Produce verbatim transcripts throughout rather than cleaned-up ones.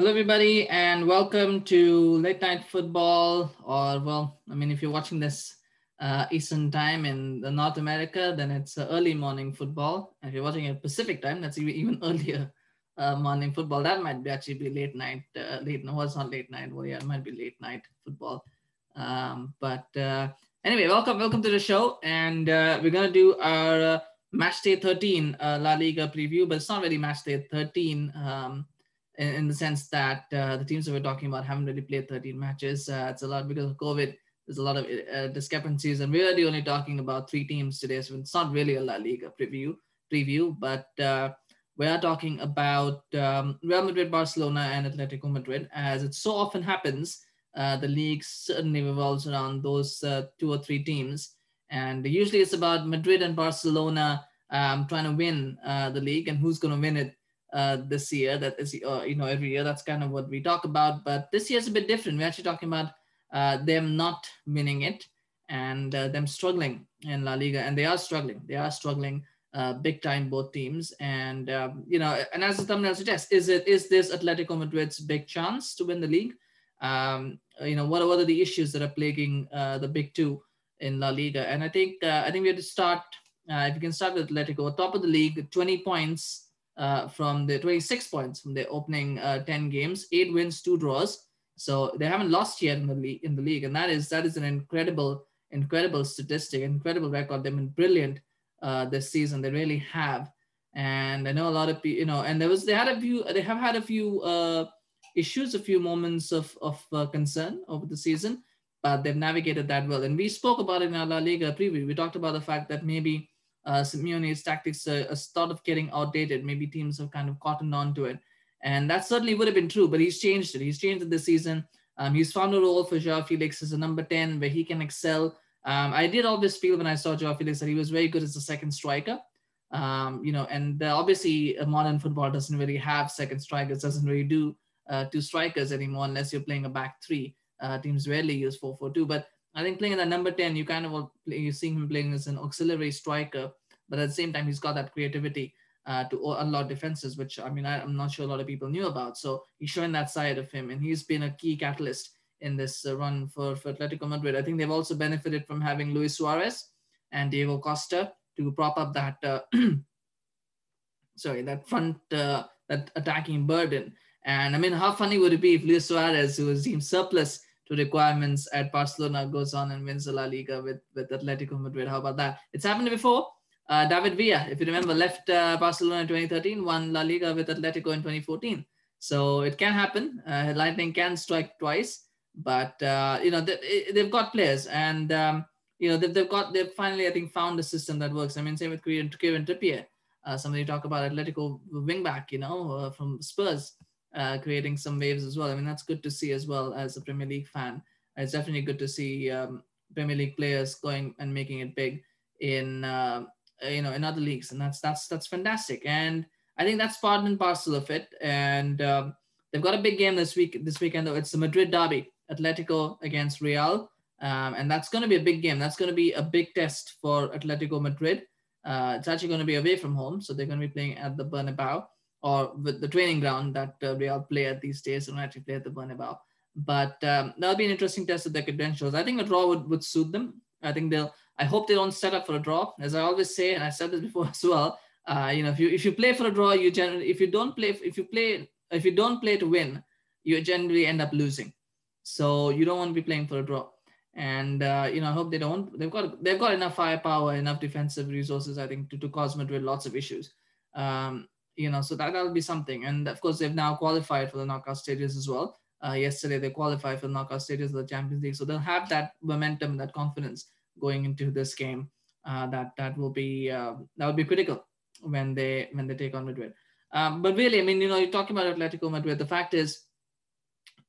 Hello, everybody, and welcome to Late Night Football, or, well, I mean, if you're watching this uh, Eastern time in the North America, then it's uh, early morning football. If you're watching it Pacific time, that's even earlier uh, morning football. That might be actually be late night, uh, late, no, it's not late night, well, yeah, it might be late night football. Um, but uh, anyway, welcome, welcome to the show, and uh, we're going to do our uh, Match Day thirteen uh, La Liga preview, but it's not really Match Day thirteen, um, in the sense that uh, the teams that we're talking about haven't really played thirteen matches. Uh, it's a lot because of COVID. There's a lot of uh, discrepancies, and we're really only talking about three teams today, so it's not really a La Liga preview, preview but uh, we are talking about um, Real Madrid, Barcelona, and Atletico Madrid. As it so often happens, uh, the league certainly revolves around those uh, two or three teams, and usually it's about Madrid and Barcelona um, trying to win uh, the league, and who's going to win it Uh, this year. That is, uh, you know, every year that's kind of what we talk about, but this year's a bit different. We're actually talking about uh, them not winning it and uh, them struggling in La Liga, and they are struggling. They are struggling uh, big time, both teams. And um, you know, and as the thumbnail suggests, is it is this Atletico Madrid's big chance to win the league? Um, you know, what, what are the issues that are plaguing uh, the big two in La Liga? And I think uh, I think we have to start. Uh, if you can start with Atletico, top of the league, twenty points. Uh, from the twenty-six points from their opening uh, ten games, eight wins, two draws. So they haven't lost yet in the league. In the league, and that is that is an incredible, incredible statistic, incredible record. They've been brilliant uh, this season. They really have. And I know a lot of people, you know, and there was they had a few. They have had a few uh, issues, a few moments of of uh, concern over the season, but they've navigated that well. And we spoke about it in our La Liga preview. We talked about the fact that maybe Uh, Simeone's tactics are, are sort of getting outdated. Maybe teams have kind of cottoned on to it. And that certainly would have been true, but he's changed it. He's changed it this season. Um, he's found a role for Joao Felix as a number ten where he can excel. Um, I did always feel when I saw Joao Felix that he was very good as a second striker. Um, you know, and uh, obviously uh, modern football doesn't really have second strikers, doesn't really do uh, two strikers anymore unless you're playing a back three. Uh, teams rarely use four four two, but I think playing in that number ten, you kind of you're seeing him playing as an auxiliary striker, but at the same time, he's got that creativity uh, to unlock defenses, which I mean, I, I'm not sure a lot of people knew about. So he's showing that side of him, and he's been a key catalyst in this uh, run for, for Atletico Madrid. I think they've also benefited from having Luis Suarez and Diego Costa to prop up that, uh, sorry, that front, uh, that attacking burden. And I mean, how funny would it be if Luis Suarez, who was deemed surplus to requirements at Barcelona, goes on and wins the La Liga with, with Atletico Madrid? How about that? It's happened before. Uh, David Villa, if you remember, left uh, Barcelona in twenty thirteen, won La Liga with Atletico in twenty fourteen. So it can happen. Uh, lightning can strike twice, but uh, you know they, they've got players, and um, you know they've, they've got they've finally I think found a system that works. I mean, same with Kieran Trippier. Uh, somebody talk about Atletico wingback, you know, uh, from Spurs. Uh, creating some waves as well. I mean, that's good to see as well as a Premier League fan. It's definitely good to see um, Premier League players going and making it big in uh, you know in other leagues, and that's that's that's fantastic. And I think that's part and parcel of it. And um, they've got a big game this week this weekend though. It's the Madrid derby, Atletico against Real, um, and that's going to be a big game. That's going to be a big test for Atletico Madrid. Uh, it's actually going to be away from home, so they're going to be playing at the Bernabeu, or with the training ground that uh, Real play at these days. They don't actually play at the Bernabeu. But um, that'll be an interesting test of their credentials. I think a draw would, would suit them. I think they'll, I hope they don't set up for a draw. As I always say, and I said this before as well, uh, you know, if you if you play for a draw, you generally, if you don't play, if you play, if you don't play to win, you generally end up losing. So you don't want to be playing for a draw. And, uh, you know, I hope they don't, they've got, they've got enough firepower, enough defensive resources, I think, to, to cause Madrid lots of issues. Um, You know, so that that'll be something. And of course, they've now qualified for the knockout stages as well. Uh, yesterday, they qualified for the knockout stages of the Champions League. So they'll have that momentum, that confidence going into this game. Uh, that that will be uh, that will be critical when they when they take on Madrid. Um, but really, I mean, you know, you're talking about Atletico Madrid. The fact is,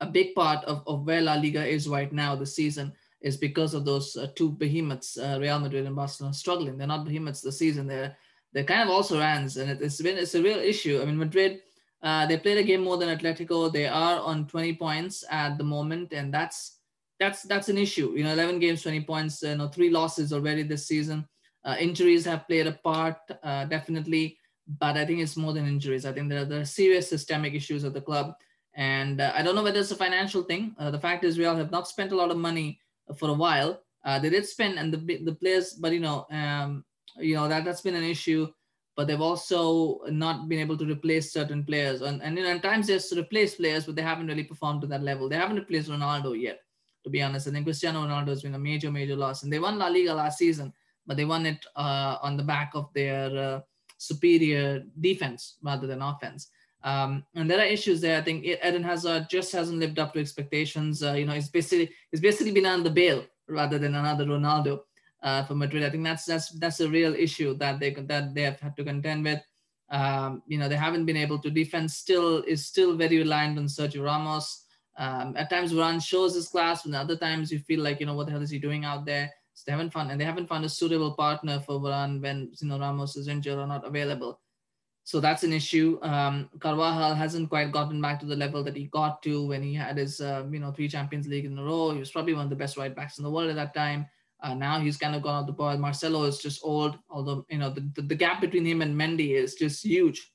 a big part of, of where La Liga is right now this season is because of those uh, two behemoths, uh, Real Madrid and Barcelona, struggling. They're not behemoths this season. They're they're kind of also rans, and it, it's been it's a real issue. I mean, Madrid, uh, they played a game more than Atletico. They are on twenty points at the moment, and that's that's that's an issue. You know, eleven games, twenty points. You know, three losses already this season. Uh, injuries have played a part, uh, definitely. But I think it's more than injuries. I think there are, there are serious systemic issues at the club. And uh, I don't know whether it's a financial thing. Uh, the fact is Real have not spent a lot of money for a while. Uh, they did spend and the the players, but you know, um, you know that, that's been an issue. But they've also not been able to replace certain players. And, and you know, at times they've replaced players, but they haven't really performed to that level. They haven't replaced Ronaldo yet, to be honest. I think Cristiano Ronaldo has been a major, major loss. And they won La Liga last season, but they won it uh, on the back of their... Uh, superior defense rather than offense. Um, and there are issues there. I think Eden Hazard just hasn't lived up to expectations. Uh, you know, he's basically he's basically been on the bail rather than another Ronaldo uh, for Madrid. I think that's that's that's a real issue that they that they have had to contend with. Um, you know, they haven't been able to defend. Still is still very reliant on Sergio Ramos. Um, at times, Varane shows his class, and other times you feel like, you know, what the hell is he doing out there? So they haven't found, and they haven't found a suitable partner for Varane when, you know, Ramos is injured or not available. So that's an issue. Um, Carvajal hasn't quite gotten back to the level that he got to when he had his, uh, you know, three Champions League in a row. He was probably one of the best right backs in the world at that time. Uh, now he's kind of gone off the boil. Marcelo is just old, although, you know, the, the, the gap between him and Mendy is just huge.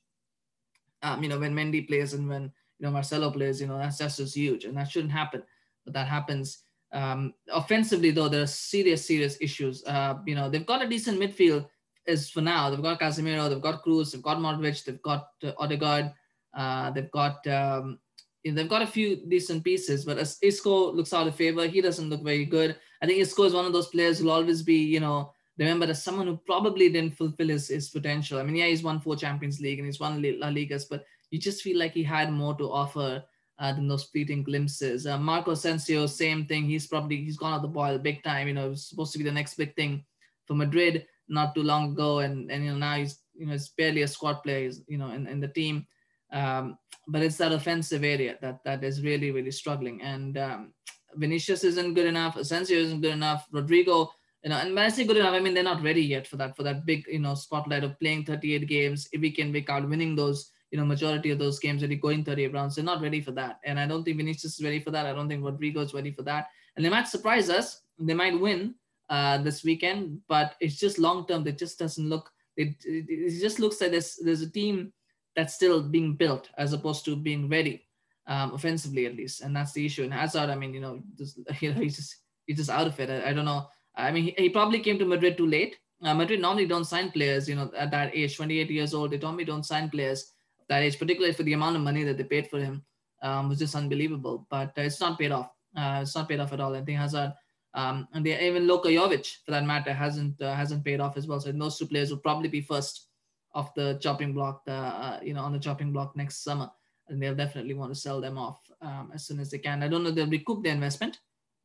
Um, you know, when Mendy plays and when, you know, Marcelo plays, you know, that's, that's just huge. And that shouldn't happen, but that happens. Um, offensively, though, there are serious, serious issues. Uh, you know, they've got a decent midfield as for now. They've got Casemiro, they've got Kroos, they've got Modric, they've got uh, Odegaard, uh, they've got um, you know, they've got a few decent pieces. But as Isco looks out of favor, he doesn't look very good. I think Isco is one of those players who'll always be, you know, remembered as someone who probably didn't fulfill his, his potential. I mean, yeah, he's won four Champions League and he's won La Ligas, but you just feel like he had more to offer Uh, than those fleeting glimpses. Uh, Marco Asensio, same thing. He's probably, he's gone out the boil big time. You know, it was supposed to be the next big thing for Madrid not too long ago. And, and you know, now he's, you know, he's barely a squad player, he's, you know, in, in the team. Um, but it's that offensive area that, that is really, really struggling. And um, Vinicius isn't good enough. Asensio isn't good enough. Rodrygo, you know, and when I say good enough, I mean, they're not ready yet for that, for that big, you know, spotlight of playing thirty-eight games, week in, week out, winning those, you know, majority of those games really going thirty rounds. They're not ready for that. And I don't think Vinicius is ready for that. I don't think Rodrygo is ready for that. And they might surprise us. They might win uh, this weekend, but it's just long-term. It just doesn't look, it, it, it just looks like there's, there's a team that's still being built as opposed to being ready, um, offensively at least. And that's the issue. And Hazard, I mean, you know, just, you know, he's just, he's just out of it. I, I don't know. I mean, he, he probably came to Madrid too late. Uh, Madrid normally don't sign players, you know, at that age, twenty-eight years old, they normally don't sign players that age, particularly for the amount of money that they paid for him, um, was just unbelievable. But uh, it's not paid off. Uh, it's not paid off at all. I think Hazard, um, and they, even Luka Jovic, for that matter, hasn't uh, hasn't paid off as well. So those two players will probably be first off the chopping block, uh, you know, on the chopping block next summer, and they'll definitely want to sell them off um, as soon as they can. I don't know if they'll recoup their investment,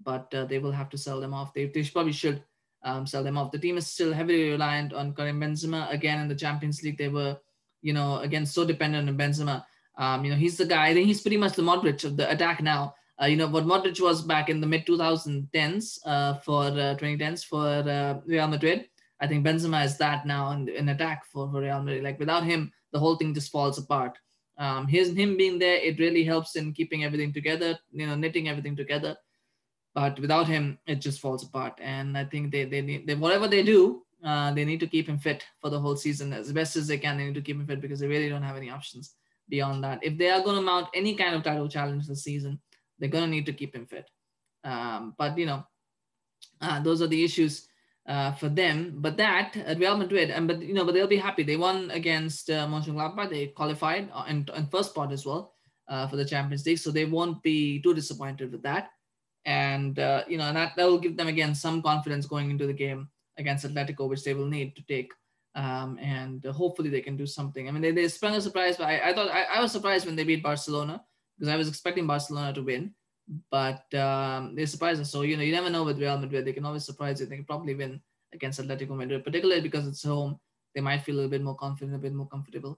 but uh, they will have to sell them off. They, they probably should um, sell them off. The team is still heavily reliant on Karim Benzema. Again, in the Champions League, they were, you know, again, so dependent on Benzema. Um, you know, he's the guy, I think he's pretty much the Modric of the attack now. Uh, you know, what Modric was back in the mid two thousand tens uh, for uh, twenty tens for uh, Real Madrid, I think Benzema is that now in, in attack for, for Real Madrid. Like without him, the whole thing just falls apart. Um, his him being there, it really helps in keeping everything together, you know, knitting everything together. But without him, it just falls apart. And I think they, they need, they, whatever they do, Uh, they need to keep him fit for the whole season as best as they can. They need to keep him fit because they really don't have any options beyond that. If they are going to mount any kind of title challenge this season, they're going to need to keep him fit. Um, but, you know, uh, those are the issues uh, for them. But that, uh, Real Madrid, and but you know, but they'll be happy. They won against uh, Mönchengladbach. They qualified in, in first spot as well uh, for the Champions League. So they won't be too disappointed with that. And, uh, you know, that, that will give them, again, some confidence going into the game against Atletico, which they will need to take. Um, and uh, hopefully they can do something. I mean, they, they sprung a surprise, but I, I thought I, I was surprised when they beat Barcelona because I was expecting Barcelona to win, but um, they surprised us. So, you know, you never know with Real Madrid. They can always surprise you. They can probably win against Atletico Madrid, particularly because it's home. They might feel a little bit more confident, a bit more comfortable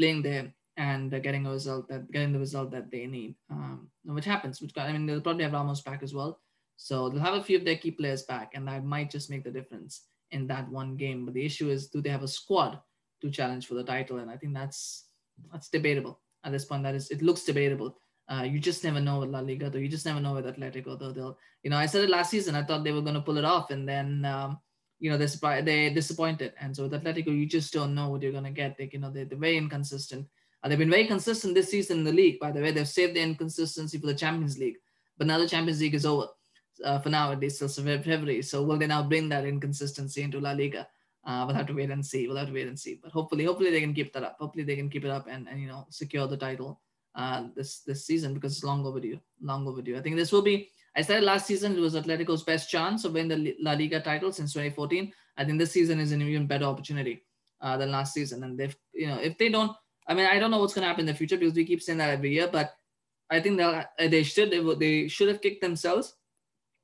playing there and getting a result that getting the result that they need, um, which happens. Which I mean, they'll probably have Ramos back as well, so they'll have a few of their key players back, and that might just make the difference in that one game. But the issue is, do they have a squad to challenge for the title? And I think that's that's debatable at this point. That is, it looks debatable. Uh, you just never know with La Liga, though. You just never know with Atletico, though. They'll, you know, I said it last season. I thought they were going to pull it off, and then, um, you know, they they disappointed. And so with Atletico, you just don't know what you're going to get. They, you know, they, they're very inconsistent. Uh, they've been very consistent this season in the league. By the way, they've saved the inconsistency for the Champions League, but now the Champions League is over. Uh, for now, at least till February. So will they now bring that inconsistency into La Liga? Uh, we'll have to wait and see. We'll have to wait and see. But hopefully, hopefully they can keep that up. Hopefully they can keep it up and, and you know, secure the title. Uh, this this season, because it's long overdue, long overdue. I think this will be, I said last season, it was Atletico's best chance of winning the La Liga title since twenty fourteen. I think this season is an even better opportunity uh, than last season. And they've, you know, if they don't, I mean, I don't know what's going to happen in the future because we keep saying that every year, but I think that they should, they, they should have kicked themselves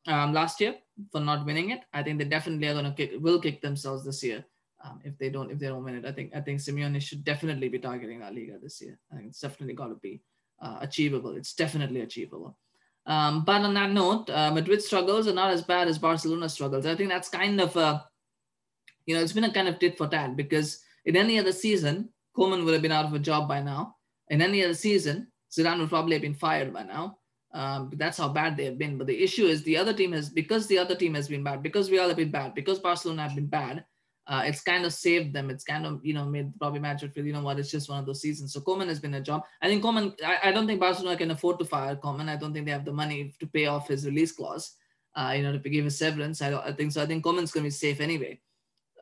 um, last year for not winning it. I think they definitely are going to kick, will kick themselves this year. Um, if they don't, if they don't win it, I think I think Simeone should definitely be targeting La Liga this year. I think it's definitely got to be uh, achievable. It's definitely achievable. Um, but on that note, uh, Madrid struggles are not as bad as Barcelona struggles. I think that's kind of a, you know, it's been a kind of tit for tat because in any other season, Koeman would have been out of a job by now. In any other season, Zidane would probably have been fired by now. Um, but that's how bad they have been. But the issue is the other team has, because the other team has been bad, because Real have been bad, because Barcelona have been bad. Uh, it's kind of saved them. It's kind of, you know, made probably Madrid feel, you know what, it's just one of those seasons. So Koeman has been a job. I think Koeman, I, I don't think Barcelona can afford to fire Koeman. I don't think they have the money to pay off his release clause, uh, you know, to give his severance. I, don't, I think so. I think Koeman's going to be safe anyway.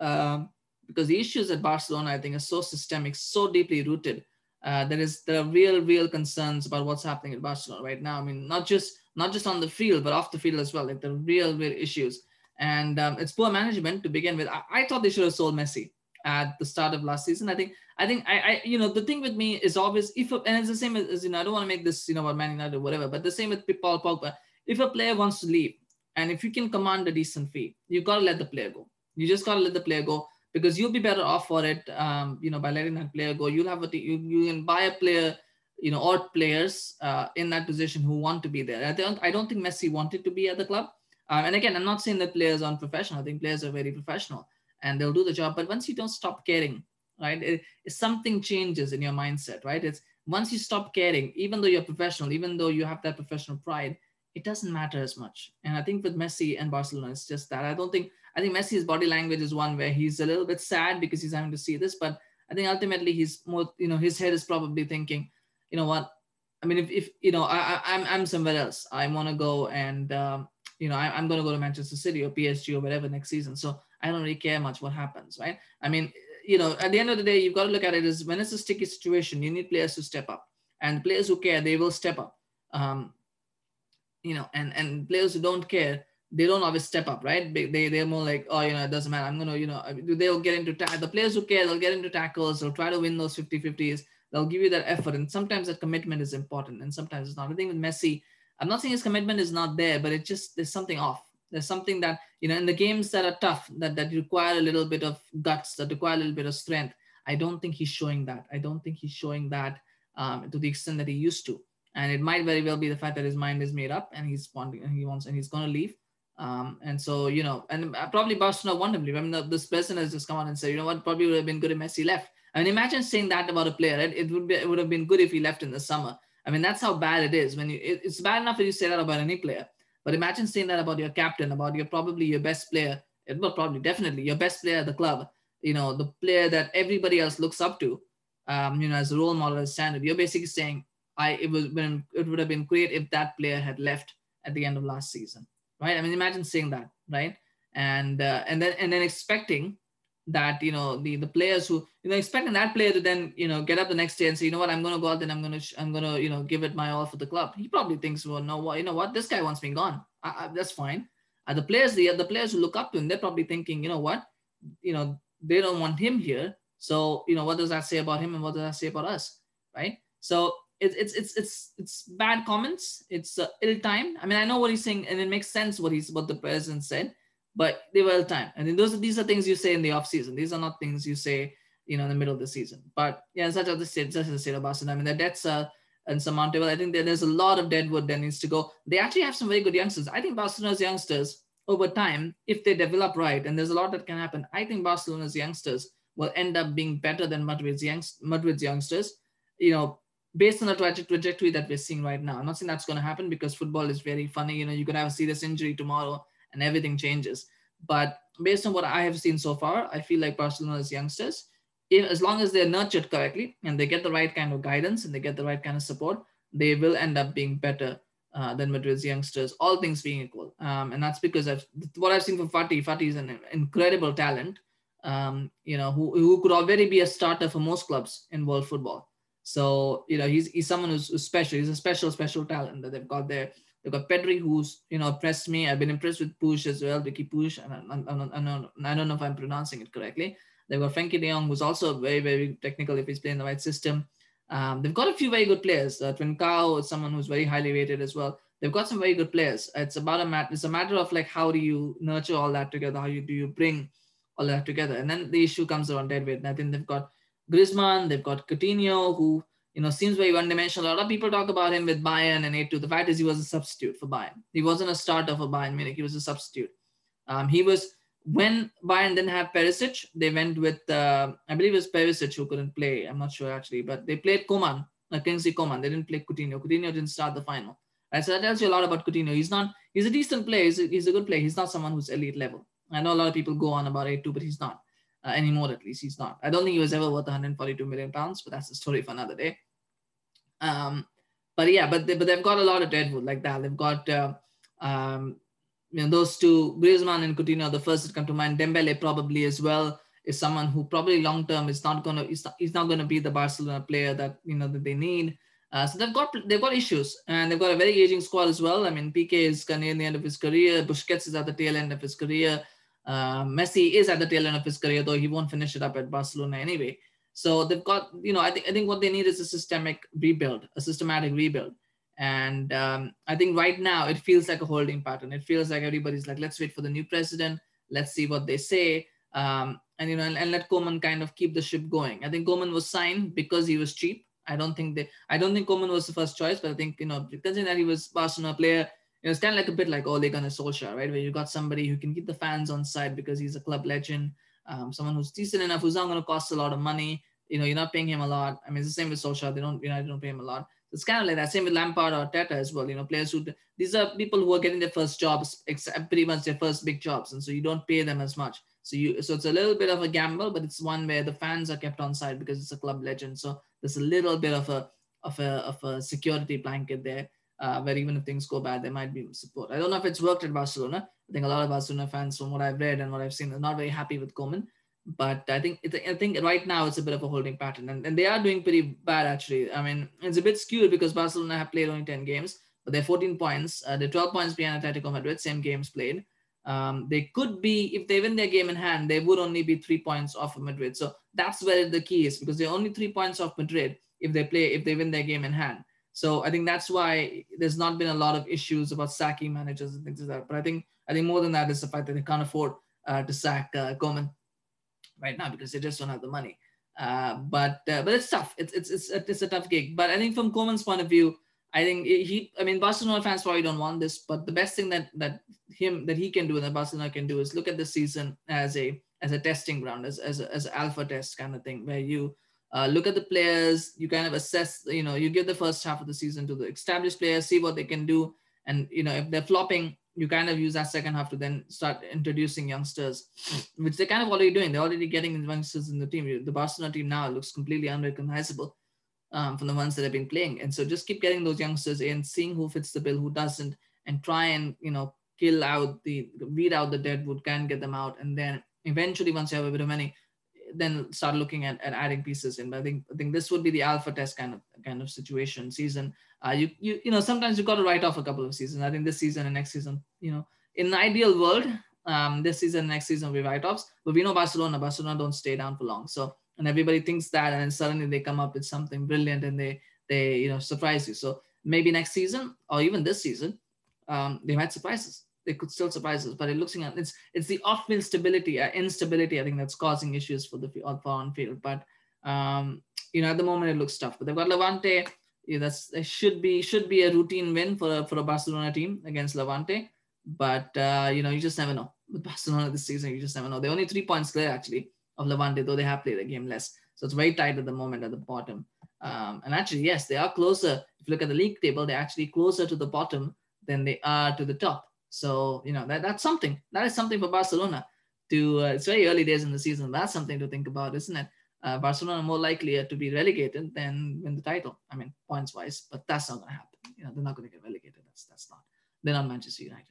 Um, because the issues at Barcelona, I think, are so systemic, so deeply rooted. Uh, there is the real, real concerns about what's happening at Barcelona right now. I mean, not just not just on the field, but off the field as well. Like the real, real issues. And um, it's poor management to begin with. I, I thought they should have sold Messi at the start of last season. I think, I think, I, I you know, the thing with me is always if, a, and it's the same as, as, you know, I don't want to make this, you know, about Man United or whatever, but the same with Paul Pogba. If a player wants to leave and if you can command a decent fee, you've got to let the player go. You just got to let the player go because you'll be better off for it, um, you know, by letting that player go. You'll have a, you, you can buy a player, you know, or players uh, in that position who want to be there. I don't, I don't think Messi wanted to be at the club. Uh, and again, I'm not saying that players aren't professional. I think players are very professional and they'll do the job. But once you don't stop caring, right, it, it, something changes in your mindset, right? It's once you stop caring, even though you're professional, even though you have that professional pride, it doesn't matter as much. And I think with Messi and Barcelona, it's just that. I don't think, I think Messi's body language is one where he's a little bit sad because he's having to see this. But I think ultimately he's more, you know, his head is probably thinking, you know what? I mean, if, if you know, I, I, I'm, I'm somewhere else. I want to go and, um, you know, I, I'm going to go to Manchester City or P S G or whatever next season. So I don't really care much what happens, right? I mean, you know, at the end of the day, you've got to look at it as when it's a sticky situation, you need players to step up. And players who care, they will step up. Um, you know, and, and players who don't care, they don't always step up, right? They, they, they're more like, oh, you know, it doesn't matter. I'm going to, you know, they'll get into tackles. The players who care, they'll get into tackles. They'll try to win those fifty fifties. They'll give you that effort. And sometimes that commitment is important. And sometimes it's not. I think with Messi, I'm not saying his commitment is not there, but it just, there's something off. There's something that, you know, in the games that are tough, that, that require a little bit of guts, that require a little bit of strength. I don't think he's showing that. I don't think he's showing that um, to the extent that he used to. And it might very well be the fact that his mind is made up and he's wanting, and he wants, and he's going to leave. Um, and so, you know, and probably Barcelona want him to leave. I mean, the, this person has just come out and said, you know what, probably would have been good if Messi left. I mean, imagine saying that about a player, right? It would be, it would have been good if he left in the summer. I mean, that's how bad it is. When you, it, it's bad enough if you say that about any player, but imagine saying that about your captain, about your probably your best player, well, probably definitely your best player at the club, you know, the player that everybody else looks up to, um, you know, as a role model, as standard. You're basically saying, I it was when it would have been great if that player had left at the end of last season, right? I mean, imagine saying that, right? And uh, and then and then expecting that, you know, the the players who, you know, expecting that player to then, you know, get up the next day and say, you know what, I'm going to go out and I'm going to, I'm going to, you know, give it my all for the club. He probably thinks, well, no, well, you know what, this guy wants me gone. I, I, that's fine. Uh, the players, the, the players who look up to him, they're probably thinking, you know what, you know, they don't want him here. So, you know, what does that say about him and what does that say about us, right? So it's, it's, it's, it's, it's bad comments. It's uh, ill-timed. I mean, I know what he's saying and it makes sense what he's, what the president said, but they were ill-timed. And then those, these are things you say in the off season. These are not things you say you know, in the middle of the season. But yeah, such are the state, such is the state of Barcelona. I mean, their debts are insurmountable. I think that there's a lot of deadwood that needs to go. They actually have some very good youngsters. I think Barcelona's youngsters over time, if they develop right, and there's a lot that can happen, I think Barcelona's youngsters will end up being better than Madrid's, young, Madrid's youngsters, you know, based on the trajectory that we're seeing right now. I'm not saying that's going to happen because football is very funny. You know, you could have a serious injury tomorrow and everything changes. But based on what I have seen so far, I feel like Barcelona's youngsters, if, as long as they're nurtured correctly and they get the right kind of guidance and they get the right kind of support, they will end up being better Uh, than Madrid's youngsters, all things being equal. Um, and that's because of what I've seen from Fati. Fati is an incredible talent, um, you know, who, who could already be a starter for most clubs in world football. So, you know, he's, he's someone who's, who's special. He's a special, special talent that they've got there. They've got Pedri, who's, you know, impressed me. I've been impressed with Puig as well, Ricky Puig. And I, I, I, don't, I don't know if I'm pronouncing it correctly. They've got Frenkie de Jong, who's also very, very technical if he's playing the right system. Um, they've got a few very good players. Uh, Trincao is someone who's very highly rated as well. They've got some very good players. It's about a matter. It's a matter of like, how do you nurture all that together? How you, do you bring all that together? And then the issue comes around deadweight. And I think they've got Griezmann, they've got Coutinho, who, you know, seems very one-dimensional. A lot of people talk about him with Bayern and A two. The fact is, he was a substitute for Bayern. He wasn't a starter for Bayern Munich. He was a substitute. Um, he was when Bayern didn't have Perisic, they went with, uh, I believe it was Perisic who couldn't play. I'm not sure actually, but they played Koeman, uh, Kingsley Koeman. They didn't play Coutinho. Coutinho didn't start the final. Right? So that tells you a lot about Coutinho. He's not, he's a decent player. He's a, he's a good player. He's not someone who's elite level. I know a lot of people go on about A two, but he's not uh, anymore. At least he's not. I don't think he was ever worth one hundred forty-two million pounds, but that's the story for another day. Um, but yeah, but, they, but they've got a lot of deadwood like that. They've got, uh, um, you know, those two, Griezmann and Coutinho, the first that come to mind. Dembele probably as well is someone who probably long-term is not going to, is not, is not going to be the Barcelona player that, you know, that they need. Uh, so they've got, they've got issues, and they've got a very aging squad as well. I mean, Piqué is near the end of his career. Busquets is at the tail end of his career. Uh, Messi is at the tail end of his career, though he won't finish it up at Barcelona anyway. So they've got, you know, I think, I think what they need is a systemic rebuild, a systematic rebuild. And um, I think right now it feels like a holding pattern. It feels like everybody's like, let's wait for the new president. Let's see what they say. Um, and, you know, and, and let Koeman kind of keep the ship going. I think Koeman was signed because he was cheap. I don't think they, I don't think Koeman was the first choice, but I think, you know, considering that he was Barcelona player, you know, it's kind of like a bit like Ole Gunnar Solskjaer, right? Where you got somebody who can keep the fans on side because he's a club legend, um, someone who's decent enough, who's not going to cost a lot of money. You know, you're not paying him a lot. I mean, it's the same with Solskjaer. They don't, you know, they don't pay him a lot. It's kind of like that. Same with Lampard or Teta as well. You know, players who, these are people who are getting their first jobs, except pretty much their first big jobs. And so you don't pay them as much. So you, so it's a little bit of a gamble, but it's one where the fans are kept on side because it's a club legend. So there's a little bit of a, of a, of a security blanket there, uh, where even if things go bad, there might be support. I don't know if it's worked at Barcelona. I think a lot of Barcelona fans, from what I've read and what I've seen, are not very happy with Koeman. But I think it, I think right now it's a bit of a holding pattern, and, and they are doing pretty bad actually. I mean, it's a bit skewed because Barcelona have played only ten games, but they're fourteen points. Uh, they're twelve points behind Atletico Madrid, same games played. Um, they could be, if they win their game in hand, they would only be three points off of Madrid. So that's where the key is, because they're only three points off Madrid if they play, if they win their game in hand. So I think that's why there's not been a lot of issues about sacking managers and things like that. But I think I think more than that is the fact that they can't afford uh, to sack uh, Koeman right now, because they just don't have the money. Uh, but uh, but it's tough. It's it's it's a, it's a tough gig. But I think from Koeman's point of view, I think he. I mean, Barcelona fans probably don't want this, but the best thing that that him that he can do and that Barcelona can do is look at this season as a as a testing ground, as as a, as an alpha test kind of thing, where you uh, look at the players, you kind of assess. You know, you give the first half of the season to the established players, see what they can do, and you know if they're flopping, you kind of use that second half to then start introducing youngsters, which they're kind of already doing. They're already getting youngsters in the team. The Barcelona team now looks completely unrecognizable um, from the ones that have been playing. And so just keep getting those youngsters in, seeing who fits the bill, who doesn't, and try and, you know, kill out the, weed out the deadwood, can get them out. And then eventually, once you have a bit of money, then start looking at, at adding pieces in. But I think I think this would be the alpha test kind of kind of situation season. Uh, you you you know sometimes you've got to write off a couple of seasons. I think this season and next season, you know, in an ideal world, um, this season and next season will be write-offs. But we know Barcelona, Barcelona don't stay down for long. So and everybody thinks that, and then suddenly they come up with something brilliant and they they you know surprise you. So maybe next season or even this season, um, they might surprise us. they could still surprise us. But it looks like it's it's the off-field stability, uh, instability, I think, that's causing issues for the for on-field. But um, you know, at the moment it looks tough. But they've got Levante. Yeah, that's it should be should be a routine win for a, for a Barcelona team against Levante. But uh, you know, you just never know with Barcelona this season. You just never know. They're only three points clear actually of Levante, though they have played a game less. So it's very tight at the moment at the bottom. Um, and actually, yes, they are closer. If you look at the league table, they're actually closer to the bottom than they are to the top. So, you know, that that's something. That is something for Barcelona to, uh, it's very early days in the season. That's something to think about, isn't it? Uh, Barcelona are more likely to be relegated than win the title. I mean, points-wise, but that's not going to happen. You know, they're not going to get relegated. That's that's not. They're not Manchester United.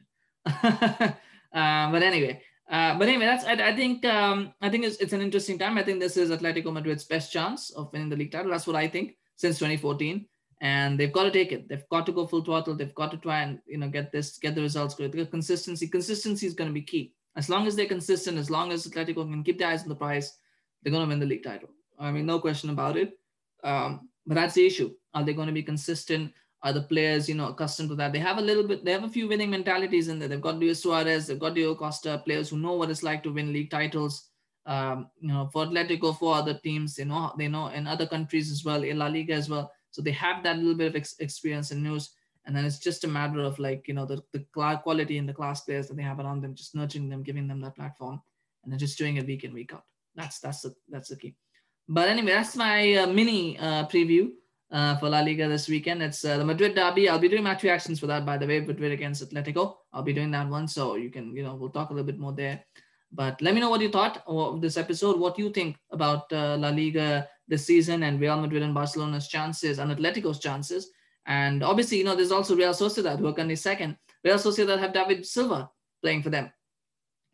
uh, but anyway, uh, but anyway, that's. I, I think um, I think it's, it's an interesting time. I think this is Atletico Madrid's best chance of winning the league title. That's what I think since twenty fourteen, and they've got to take it. They've got to go full throttle. They've got to try and you know get this, get the results good. Consistency, consistency is going to be key. As long as they're consistent, as long as Atletico can keep their eyes on the prize, they're going to win the league title. I mean, no question about it. Um, but that's the issue. Are they going to be consistent? Are the players, you know, accustomed to that? They have a little bit, they have a few winning mentalities in there. They've got Luis Suarez, they've got Diego Costa, players who know what it's like to win league titles. Um, you know, for Atletico, for other teams, they know, they know in other countries as well, in La Liga as well. So they have that little bit of ex experience and news. And then it's just a matter of like, you know, the, the quality and the class players that they have around them, just nurturing them, giving them that platform, and then just doing it week in, week out. That's that's the that's the key. But anyway, that's my uh, mini uh, preview uh, for La Liga this weekend. It's uh, the Madrid derby. I'll be doing match reactions for that, by the way. Madrid against Atletico. I'll be doing that one, so you can you know we'll talk a little bit more there. But let me know what you thought of this episode. What you think about uh, La Liga this season and Real Madrid and Barcelona's chances and Atletico's chances. And obviously, you know, there's also Real Sociedad who are currently second. Real Sociedad have David Silva playing for them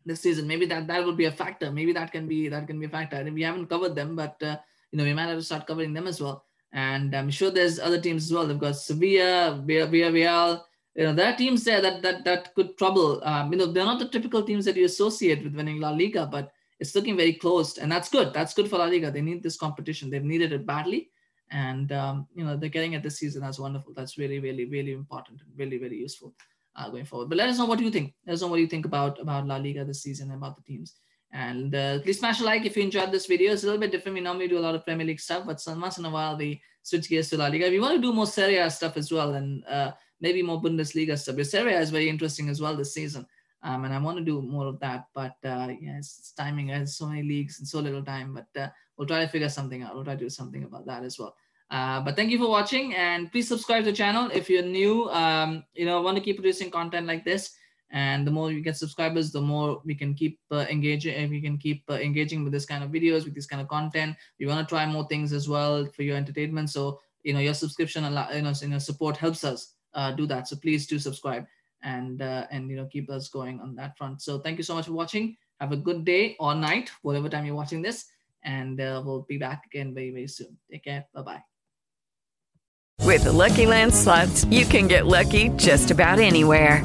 this season. Maybe that that would be a factor. Maybe that can be that can be a factor. I mean, we haven't covered them, but uh, you know we might have to start covering them as well. And I'm sure there's other teams as well. They've got Sevilla, Villarreal. You know, there are teams there that that that could trouble. Um, you know, they're not the typical teams that you associate with winning La Liga, but it's looking very close, and that's good. That's good for La Liga. They need this competition. They've needed it badly, and um, you know they're getting it this season. That's wonderful. That's really, really, really important and really, really useful. Uh, going forward. But let us know what you think. Let us know what you think about, about La Liga this season and about the teams. And uh, please smash a like if you enjoyed this video. It's a little bit different. We normally do a lot of Premier League stuff, but once in a while we switch gears to La Liga. We want to do more Serie A stuff as well and uh, maybe more Bundesliga stuff. But Serie A is very interesting as well this season. Um, and I want to do more of that. But uh, yeah, it's, it's timing. There's so many leagues and so little time. But uh, we'll try to figure something out. We'll try to do something about that as well. Uh, but thank you for watching, and please subscribe to the channel if you're new. Um, you know, I want to keep producing content like this, and the more you get subscribers, the more we can keep uh, engaging. And we can keep uh, engaging with this kind of videos, with this kind of content. We want to try more things as well for your entertainment. So you know, your subscription, you know, your support helps us uh, do that. So please do subscribe, and uh, and you know, keep us going on that front. So thank you so much for watching. Have a good day or night, whatever time you're watching this, and uh, we'll be back again very very soon. Take care. Bye bye. With the Lucky Land Slots, you can get lucky just about anywhere.